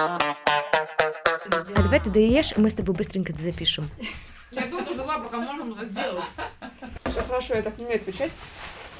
А давай ты доешь, мы с тобой быстренько это запишем. Я тут ждала, пока можем это сделать. Все хорошо, я так не умею отвечать.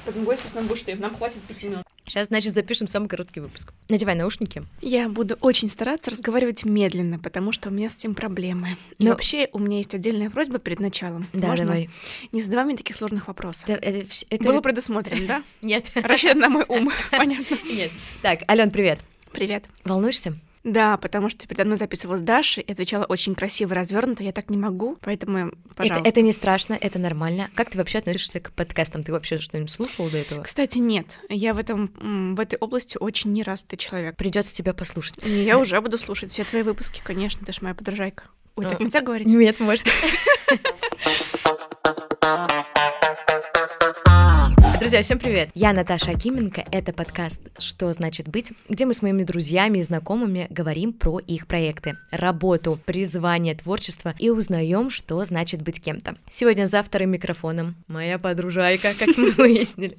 Поэтому гость с нами будешь ты. Нам хватит 5 минут. Сейчас, значит, запишем самый короткий выпуск. Надевай наушники. Я буду очень стараться разговаривать медленно, потому что у меня с этим проблемы. Но... И вообще у меня есть отдельная просьба перед началом. Да, можно? Давай. Не задавай мне таких сложных вопросов. Да, это... Было предусмотрено, да? Нет. Рассчитан на мой ум, понятно? Нет. Так, Ален, привет. Привет. Волнуешься? Да, потому что передо мной записывалась Даша и отвечала очень красиво, развернуто. Я так не могу, поэтому, пожалуйста. Это не страшно, это нормально. Как ты вообще относишься к подкастам? Ты вообще что-нибудь слушал до этого? Кстати, нет. Я в этой области очень неразвитый человек. Придется тебя послушать. Я уже буду слушать все твои выпуски, конечно, ты ж моя подружайка. Ой, так нельзя говорить? Нет, можно. Друзья, всем привет! Я Наташа Акименко, это подкаст «Что значит быть?», где мы с моими друзьями и знакомыми говорим про их проекты, работу, призвание, творчество и узнаем, что значит быть кем-то. Сегодня за вторым микрофоном моя подружайка, как мы выяснили,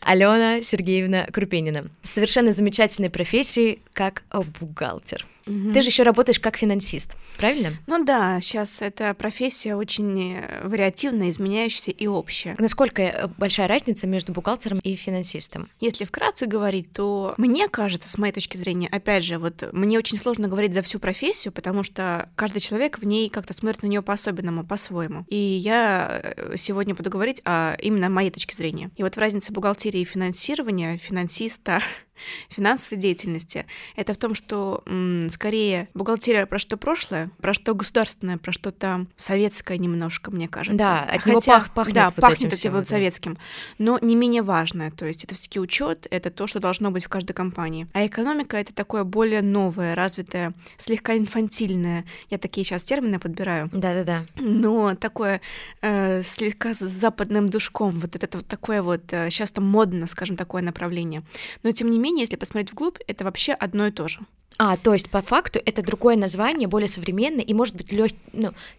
Алена Сергеевна Крупенина. Совершенно замечательной профессией, как бухгалтер. Угу. Ты же еще работаешь как финансист, правильно? Ну да, сейчас эта профессия очень вариативная, изменяющаяся и общая. Насколько большая разница между бухгалтером и финансистом? Если вкратце говорить, то мне кажется, с моей точки зрения, опять же, вот мне очень сложно говорить за всю профессию, потому что каждый человек в ней как-то смотрит на нее по-особенному, по-своему. И я сегодня буду говорить именно о моей точке зрения. И вот в разнице бухгалтерии и финансирования, финансиста... финансовой деятельности. Это в том, что скорее бухгалтерия про что прошлое, про что государственное, про что-то советское немножко, мне кажется. Да, от него пахнет, да, вот пахнет этим вот советским. Но не менее важное, то есть это все-таки учет, это то, что должно быть в каждой компании. А экономика — это такое более новое, развитое, слегка инфантильное. Я такие сейчас термины подбираю. Да-да-да. Но такое слегка с западным душком. Вот это вот такое вот, сейчас там модно, скажем, такое направление. Но тем не менее, если посмотреть вглубь, это вообще одно и то же. То есть по факту это другое название, более современное и, может быть,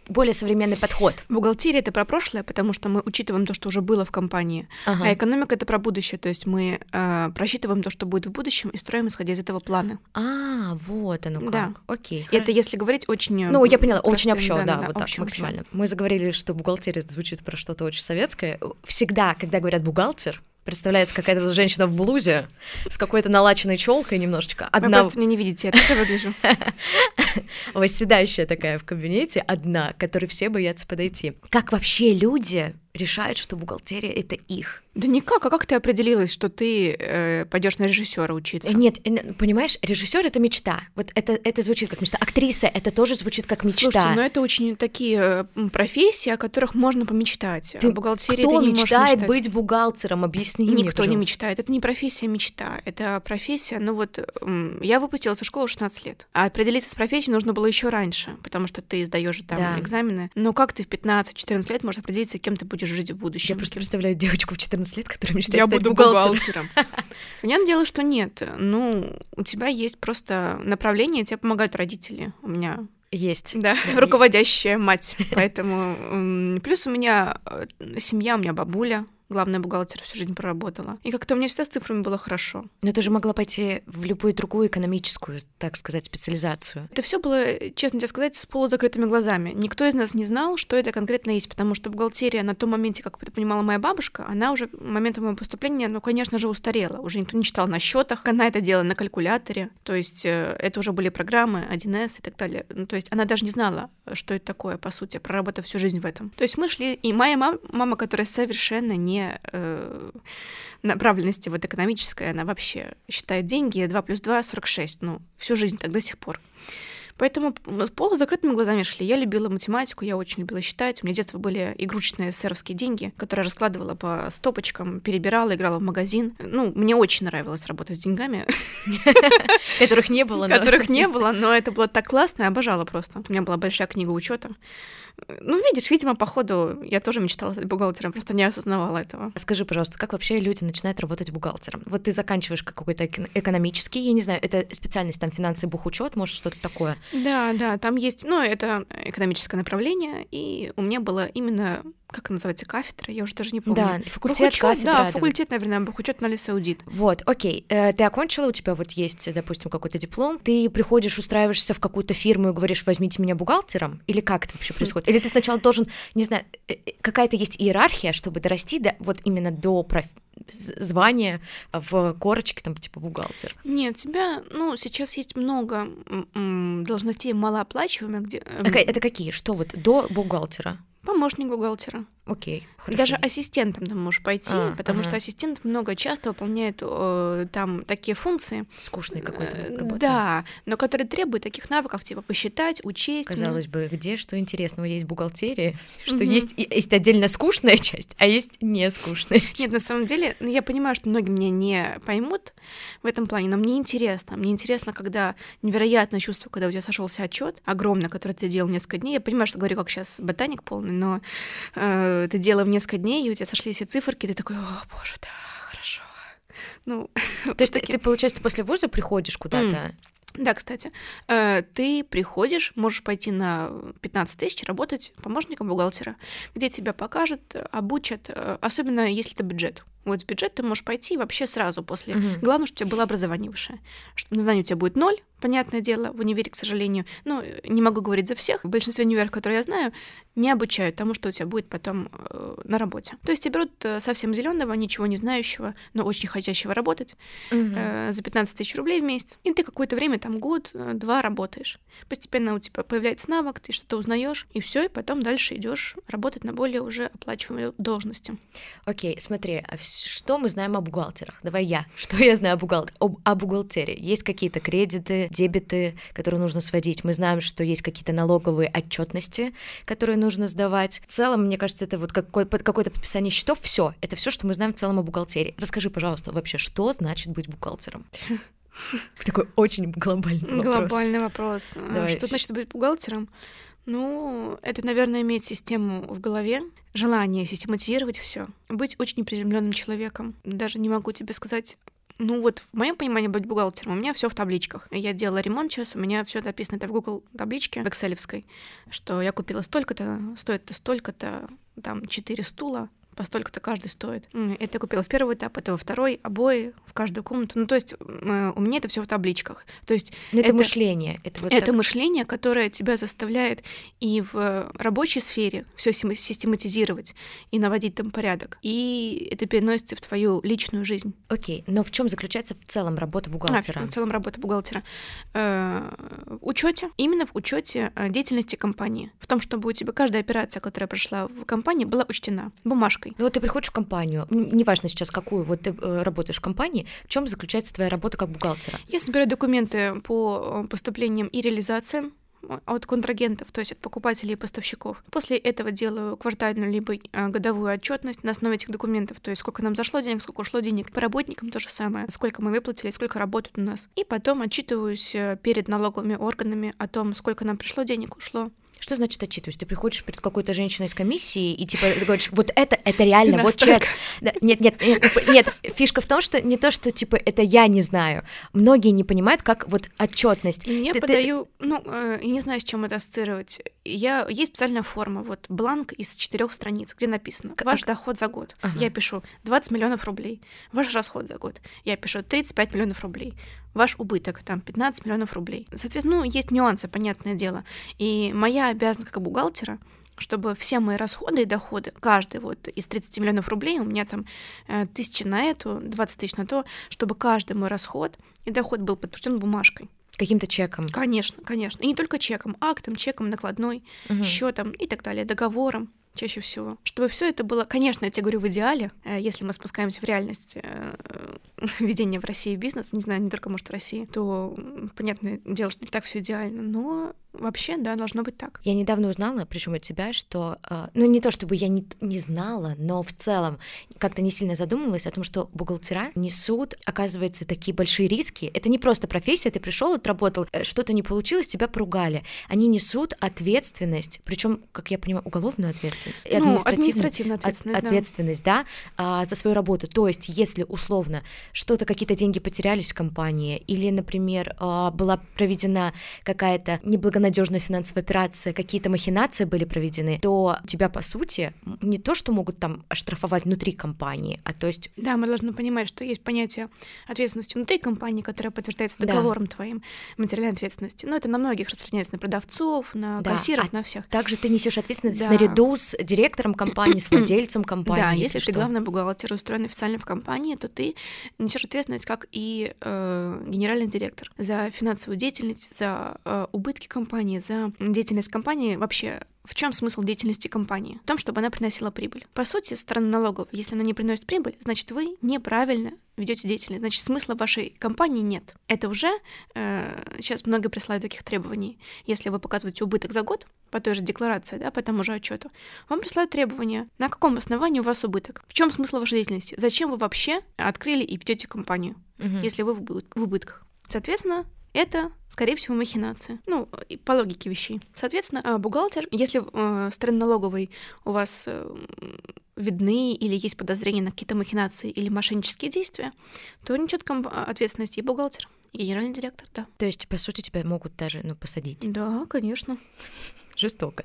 более современный подход. Бухгалтерия — это про прошлое, потому что мы учитываем то, что уже было в компании, а экономика — это про будущее, то есть мы просчитываем то, что будет в будущем, и строим, исходя из этого, планы. Вот оно как. Да. Окей. Это если говорить очень... Ну, я поняла, очень общо, да, вот так максимально. Мы заговорили, что бухгалтерия звучит про что-то очень советское. Всегда, когда говорят «бухгалтер», представляется какая-то женщина в блузе с какой-то налаченной челкой немножечко. Вы просто меня не видите, я так выгляжу. Восседающая такая в кабинете, одна, которой все боятся подойти. Как вообще люди решают, что бухгалтерия — это их? Да никак, а как ты определилась, что ты пойдешь на режиссера учиться? Нет, понимаешь, режиссер — это мечта. Вот это звучит как мечта. Актриса — это тоже звучит как мечта. Слушайте, но это очень такие профессии, о которых можно помечтать. Ты, бухгалтерия, кто ты не мечтает быть бухгалтером? Объясни мне, пожалуйста. Никто не мечтает. Это не профессия мечта. Это профессия... Ну вот я выпустилась из школы в 16 лет. А определиться с профессией нужно было еще раньше, потому что ты сдаешь там экзамены. Но как ты в 15-14 лет можешь определиться, кем ты будешь жить в будущем? Я просто представляю девочку в 14 лет, которая мечтает стать бухгалтером. Понятное дело, что нет. Ну, у тебя есть просто направление, тебе помогают родители. У меня есть. Да, руководящая мать. Поэтому плюс у меня семья, у меня бабуля. Главная бухгалтер всю жизнь проработала. И как-то у меня всегда с цифрами было хорошо. Но ты же могла пойти в любую другую экономическую, так сказать, специализацию. Это все было, честно тебе сказать, с полузакрытыми глазами. Никто из нас не знал, что это конкретно есть, потому что бухгалтерия на том моменте, как это понимала моя бабушка, она уже к моменту моего поступления, конечно же, устарела. Уже никто не читал на счетах, она это делала на калькуляторе. То есть это уже были программы 1С и так далее. То есть она даже не знала, что это такое, по сути, проработав всю жизнь в этом. То есть мы шли, и моя мама, которая совершенно не направленности вот экономической, она вообще считает деньги, 2 + 2 = 46, всю жизнь так до сих пор. Поэтому с полузакрытыми глазами шли. Я любила математику, я очень любила считать. У меня с детства были игрушечные эсеровские деньги, которые раскладывала по стопочкам, перебирала, играла в магазин. Мне очень нравилось работать с деньгами. Которых не было. Которых не было, но это было так классно, я обожала просто. У меня была большая книга учета. Видишь, видимо, по ходу я тоже мечтала стать бухгалтером, просто не осознавала этого. Скажи, пожалуйста, как вообще люди начинают работать бухгалтером? Вот ты заканчиваешь какой-то экономический, я не знаю, это специальность, там, финансы, бухучет, может, что-то такое? Да, там есть, это экономическое направление, и у меня было именно как называется, кафедра, я уже даже не помню. Да, факультет, кафедра. Да, факультет, наверное, бухучет, анализ, аудит. Вот, окей, ты окончила, у тебя вот есть, допустим, какой-то диплом, ты приходишь, устраиваешься в какую-то фирму и говоришь, возьмите меня бухгалтером, или как это вообще происходит? Или ты сначала должен, не знаю, какая-то есть иерархия, чтобы дорасти до, вот именно до звания в корочке, там, типа бухгалтер? Нет, у тебя, ну, сейчас есть много должностей малооплачиваемых. Где... Это какие? Что вот до бухгалтера? Помощник бухгалтера. Окей, хорошо. Даже ассистентом там можешь пойти, потому что ассистент много часто выполняет там такие функции. Скучные какой-то работы. Да, но которые требуют таких навыков, типа посчитать, учесть. Казалось бы, где что интересного есть в бухгалтерии, что есть отдельно скучная часть, а есть не скучная часть. Нет, на самом деле, я понимаю, что многие меня не поймут в этом плане, но мне интересно. Мне интересно, когда невероятное чувство, когда у тебя сошелся отчет огромный, который ты делал несколько дней. Я понимаю, что говорю, как сейчас ботаник полный, но... ты делала в несколько дней, и у тебя сошли все циферки, и ты такой, о, боже, да, хорошо. Ну, то есть ты, получается, после вуза приходишь куда-то? Да, кстати. Ты приходишь, можешь пойти на 15 тысяч работать помощником бухгалтера, где тебя покажут, обучат, особенно если это бюджет. Вот в бюджет ты можешь пойти вообще сразу после. Главное, что у тебя было образование высшее. Что знание у тебя будет 0, понятное дело, в универе, к сожалению. Ну, не могу говорить за всех. В большинстве универов, которые я знаю, не обучают тому, что у тебя будет потом на работе. То есть тебя берут совсем зеленого, ничего не знающего, но очень хотящего работать за 15 тысяч рублей в месяц. И ты какое-то время, там, год-два работаешь. Постепенно у тебя появляется навык, ты что-то узнаешь, и все, и потом дальше идешь работать на более уже оплачиваемой должности. Окей, смотри, что мы знаем о бухгалтерах? Давай я. Что я знаю о бухгалтерии? Есть какие-то кредиты, дебиты, которые нужно сводить. Мы знаем, что есть какие-то налоговые отчетности, которые нужно сдавать. В целом, мне кажется, это вот какое-то подписание счетов. Все. Это все, что мы знаем в целом о бухгалтерии. Расскажи, пожалуйста, вообще, что значит быть бухгалтером? Такой очень глобальный вопрос. Глобальный вопрос. Что значит быть бухгалтером? Ну, это, наверное, иметь систему в голове, желание систематизировать все, быть очень неприземленным человеком. Даже не могу тебе сказать, ну вот в моем понимании быть бухгалтером, у меня все в табличках. Я делала ремонт сейчас, у меня все написано это в Google табличке, в Excel-евской, что я купила столько-то, стоит-то столько-то, там 4 стула. По столько-то каждый стоит. Это я купила в первый этап, это во второй, обои в каждую комнату. Ну, то есть у меня это все в табличках. То есть это мышление. Это мышление, которое тебя заставляет и в рабочей сфере все систематизировать и наводить там порядок. И это переносится в твою личную жизнь. Окей, но в чем заключается в целом работа бухгалтера? В целом работа бухгалтера в учете, именно в учете деятельности компании. В том, чтобы у тебя каждая операция, которая прошла в компании, была учтена. Бумажка. Ну вот ты приходишь в компанию, неважно сейчас какую, вот ты работаешь в компании, в чем заключается твоя работа как бухгалтера? Я собираю документы по поступлениям и реализациям от контрагентов, то есть от покупателей и поставщиков. После этого делаю квартальную либо годовую отчетность на основе этих документов, то есть сколько нам зашло денег, сколько ушло денег. По работникам то же самое, сколько мы выплатили, сколько работают у нас. И потом отчитываюсь перед налоговыми органами о том, сколько нам пришло денег, ушло. Что значит отчитываюсь? Ты приходишь перед какой-то женщиной из комиссии и типа говоришь, вот это реально, вот чек. Да, нет, фишка в том, что не то, что типа это я не знаю. Многие не понимают, как вот отчетность. Я подаю, я не знаю, с чем это ассоциировать. Есть специальная форма, вот бланк из 4 страниц, где написано ваш доход за год. Я пишу 20 миллионов рублей. Ваш расход за год. Я пишу 35 миллионов рублей. Ваш убыток, там, 15 миллионов рублей. Соответственно, есть нюансы, понятное дело. И моя обязанность как бухгалтера, чтобы все мои расходы и доходы, каждый вот из 30 миллионов рублей, у меня там 1000 на эту, 20 тысяч на то, чтобы каждый мой расход и доход был подтвержден бумажкой. Каким-то чеком. Конечно, конечно. И не только чеком, актом, чеком, накладной, счетом и так далее, договором. Чаще всего. Чтобы все это было, конечно, я тебе говорю, в идеале, если мы спускаемся в реальность ведения в России бизнеса, не знаю, не только, может, в России, то, понятное дело, что не так все идеально, но вообще, да, должно быть так. Я недавно узнала, причем от тебя, что, ну, не то чтобы я не знала, но в целом как-то не сильно задумывалась о том, что бухгалтера несут, оказывается, такие большие риски. Это не просто профессия, ты пришел, отработал, что-то не получилось, тебя поругали. Они несут ответственность, причем, как я понимаю, уголовную ответственность. И административная ответственность, за свою работу. То есть, если условно что-то, какие-то деньги потерялись в компании, или, например, была проведена какая-то неблагонадежная надежная финансовая операция, какие-то махинации были проведены, то тебя, по сути, не то, что могут там оштрафовать внутри компании, а то есть... Да, мы должны понимать, что есть понятие ответственности внутри компании, которая подтверждается договором твоим, материальной ответственности. Но это на многих распространяется, на продавцов, на кассиров, на всех. Также ты несешь ответственность наряду с директором компании, с владельцем компании. Да, если ты главный бухгалтер, устроен официально в компании, то ты несешь ответственность как и генеральный директор за финансовую деятельность, за убытки компании, за деятельность компании вообще. В чем смысл деятельности компании? В том, чтобы она приносила прибыль. По сути, со стороны налогов, если она не приносит прибыль, значит, вы неправильно ведете деятельность. Значит, смысла вашей компании нет. Это уже сейчас много присылают таких требований. Если вы показываете убыток за год, по той же декларации, да, по тому же отчету, вам присылают требования, на каком основании у вас убыток, в чем смысл вашей деятельности, зачем вы вообще открыли и ведете компанию, если вы в убытках. Соответственно, это, скорее всего, махинации. Ну, по логике вещей. Соответственно, бухгалтер, если со стороны налоговой у вас видны или есть подозрения на какие-то махинации или мошеннические действия, то несет ответственность и бухгалтер, и генеральный директор, да. То есть, по сути, тебя могут даже посадить? Да, конечно. Жестоко.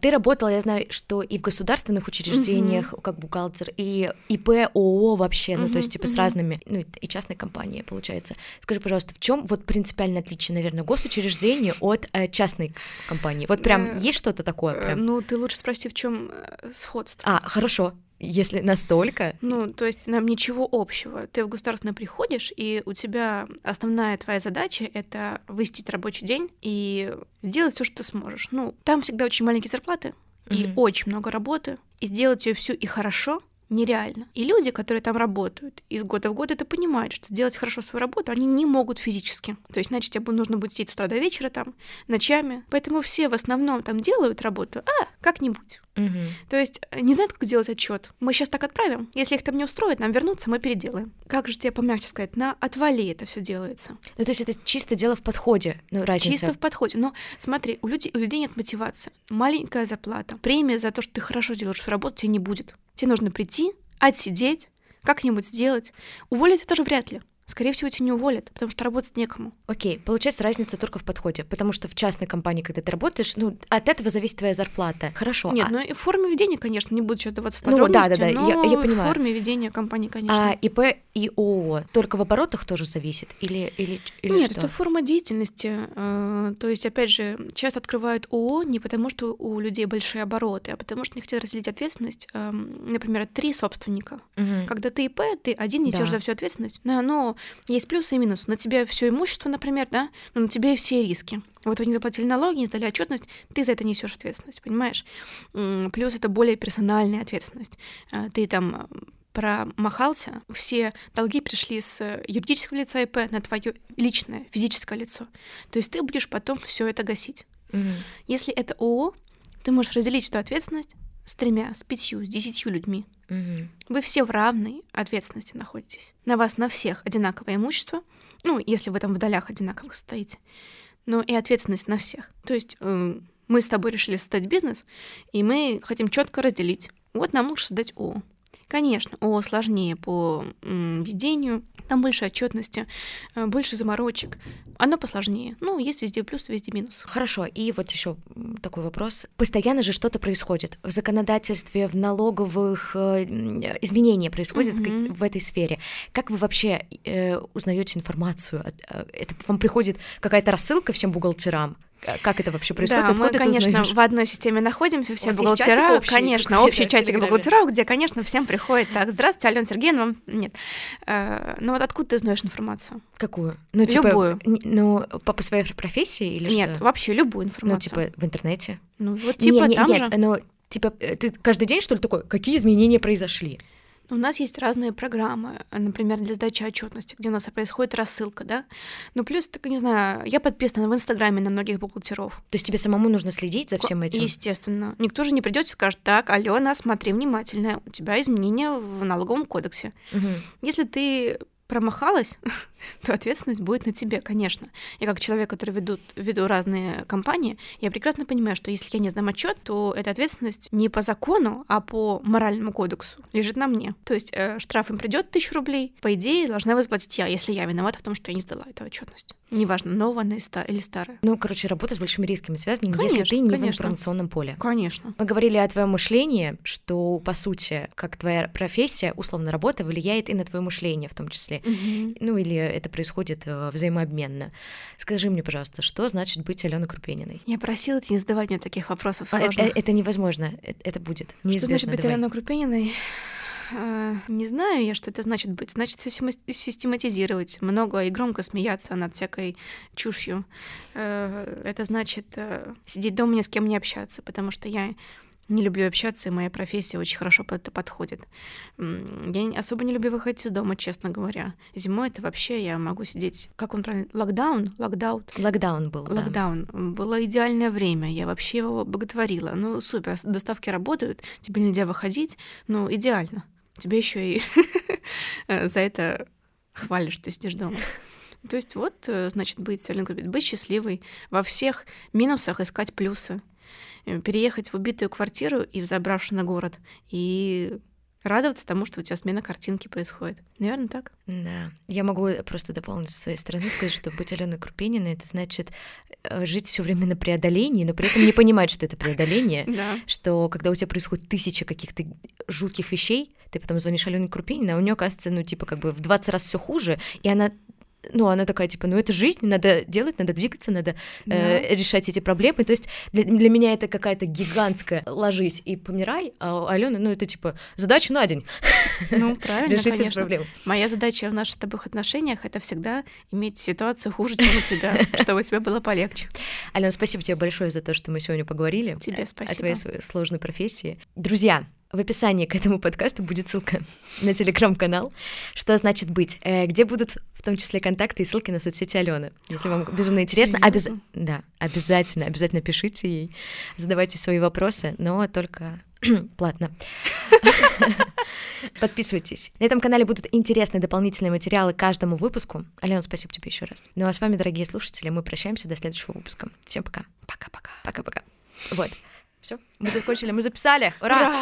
Ты работала, я знаю, что и в государственных учреждениях, как бухгалтер, и ИП, ООО вообще, ну, то есть, типа, с разными, ну, и частной компанией, получается. Скажи, пожалуйста, в чем вот принципиальное отличие, наверное, госучреждения от частной компании? Вот прям есть что-то такое? Прям? Ну, ты лучше спроси, в чем сходство. А, хорошо. Если настолько... Ну, то есть нам ничего общего. Ты в государственное приходишь, и у тебя основная твоя задача — это выстить рабочий день и сделать все, что ты сможешь. Ну, там всегда очень маленькие зарплаты и очень много работы. И сделать ее всю и хорошо нереально. И люди, которые там работают, из года в год это понимают, что сделать хорошо свою работу они не могут физически. То есть, значит, тебе нужно будет сидеть с утра до вечера там, ночами. Поэтому все в основном там делают работу, как-нибудь. То есть не знают, как делать отчет. Мы сейчас так отправим. Если их там не устроит, нам вернутся, мы переделаем. Как же тебе помягче сказать, на отвали это все делается. Ну, то есть это чисто дело в подходе. Ну, разница. Чисто в подходе. Но смотри, у людей нет мотивации. Маленькая зарплата. Премия за то, что ты хорошо делаешь свою работу, тебе не будет. Тебе нужно прийти, отсидеть, как-нибудь сделать. Уволить тоже вряд ли. Скорее всего, тебя не уволят, потому что работать некому. Окей, получается, разница только в подходе, потому что в частной компании, когда ты работаешь, ну, от этого зависит твоя зарплата. Хорошо. Нет, ну и в форме ведения, конечно, не буду сейчас даваться в подробности, я понимаю. В форме ведения компании, конечно. А ИП и ООО только в оборотах тоже зависит? Или нет, что? Это форма деятельности. То есть, опять же, часто открывают ООО не потому, что у людей большие обороты, а потому что они хотят разделить ответственность, например, от 3 собственника. Когда ты ИП, ты один несешь за всю ответственность, но есть плюсы и минусы. На тебя все имущество, например, да, но на тебя и все риски. Вот вы не заплатили налоги, не сдали отчетность, ты за это несешь ответственность, понимаешь? Плюс это более персональная ответственность. Ты там промахался, все долги пришли с юридического лица ИП на твое личное, физическое лицо. То есть ты будешь потом все это гасить. Если это ООО, ты можешь разделить эту ответственность с 3, с 5, с 10 людьми. Вы все в равной ответственности находитесь. На вас на всех одинаковое имущество, ну, если вы там в долях одинаковых стоите, но и ответственность на всех. То есть мы с тобой решили создать бизнес, и мы хотим четко разделить. Вот нам лучше создать ООО. Конечно, ООО сложнее по ведению, там больше отчетности, больше заморочек. Оно посложнее. Ну, есть везде плюс, везде минус. Хорошо. И вот еще такой вопрос. Постоянно же что-то происходит. В законодательстве, в налоговых изменения происходят в этой сфере. Как вы вообще узнаете информацию? Это вам приходит какая-то рассылка всем бухгалтерам? Как это вообще происходит? Да, мы, конечно, в одной системе находимся, все бухгалтера, конечно, общий чатик бухгалтеров, где, конечно, всем приходит так, здравствуйте, Алена Сергеевна, нет. Ну вот откуда ты узнаешь информацию? Какую? Ну, типа, любую. Ну, по своей профессии или что? Нет, вообще любую информацию. Ну, типа, в интернете? Ну, вот типа там же. Нет, ну, типа, ты каждый день, что ли, такой, какие изменения произошли? У нас есть разные программы, например, для сдачи отчетности, где у нас происходит рассылка, да. Но плюс, так не знаю, я подписана в Инстаграме на многих бухгалтеров. То есть тебе самому нужно следить за всем этим? Естественно. Никто же не придет и скажет: так, Алена, смотри внимательно, у тебя изменения в налоговом кодексе. Если ты промахалась, то ответственность будет на тебе, конечно. Я как человек, который веду разные компании, я прекрасно понимаю, что если я не сдам отчет, то эта ответственность не по закону, а по моральному кодексу лежит на мне. То есть штраф им придет 1000 рублей, по идее, должна его заплатить я, если я виновата в том, что я не сдала эту отчетность. Неважно, новая она или старая. Ну, короче, работа с большими рисками связана, конечно, если ты не в информационном поле. Конечно. Мы говорили о твоем мышлении, что, по сути, как твоя профессия, условно, работа влияет и на твое мышление в том числе. Угу. Ну, или это происходит взаимообменно. Скажи мне, пожалуйста, что значит быть Аленой Крупениной? Я просила тебя не задавать мне таких вопросов сложных. Это невозможно, это будет неизбежно. Что значит быть Аленой Крупениной? Не знаю я, что это значит быть. Значит, все систематизировать, много и громко смеяться над всякой чушью. Это значит сидеть дома, ни с кем не общаться, потому что я не люблю общаться, и моя профессия очень хорошо под это подходит. Я особо не люблю выходить из дома, честно говоря. Зимой это вообще я могу сидеть... Как он правильно? Локдаун? Локдаут? Локдаун был, да. Локдаун. Было идеальное время, я вообще его боготворила. Ну, супер, доставки работают, тебе нельзя выходить, ну, идеально. Тебя еще и за это хвалишь, ты сидишь дома. То есть вот, значит, быть счастливой, во всех минусах искать плюсы, переехать в убитую квартиру и взобравшись на город, и радоваться тому, что у тебя смена картинки происходит. Наверное, так? Да. Я могу просто дополнить со своей стороны, сказать, что быть Аленой Крупениной — это значит жить все время на преодолении, но при этом не понимать, что это преодоление, что когда у тебя происходит 1000 каких-то жутких вещей, ты потом звонишь Алене Крупениной, а у нее оказывается, ну, типа, как бы в 20 раз все хуже, и она такая, типа, ну это жизнь, надо делать, надо двигаться, надо решать эти проблемы. То есть для меня это какая-то гигантская «ложись и помирай», а Алена, ну это типа «задача на день». Ну, правильно, решить эту проблему. Моя задача в наших с тобой отношениях — это всегда иметь ситуацию хуже, чем у тебя, чтобы у тебя было полегче. Алена, спасибо тебе большое за то, что мы сегодня поговорили. Тебе спасибо. О твоей сложной профессии. Друзья, в описании к этому подкасту будет ссылка на телеграм-канал «Что значит быть?», где будут в том числе контакты и ссылки на соцсети Алены. Если вам безумно интересно, обязательно пишите ей, задавайте свои вопросы, но только платно. Подписывайтесь. На этом канале будут интересные дополнительные материалы к каждому выпуску. Алена, спасибо тебе еще раз. Ну а с вами, дорогие слушатели, мы прощаемся до следующего выпуска. Всем пока. Пока-пока. Пока-пока. Вот. Все, мы закончили, мы записали. Ура!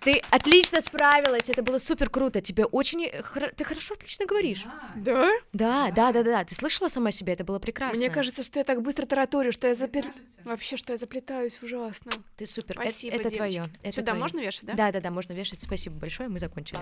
Ты отлично справилась, это было супер круто. Тебе очень... Ты хорошо, отлично говоришь. Да? Да. Ты слышала сама себя, это было прекрасно. Мне кажется, что я так быстро тараторю, что я вообще, что я заплетаюсь ужасно. Ты супер. Спасибо, это твое. Сюда твоё. Можно вешать, да? Да, можно вешать. Спасибо большое, мы закончили.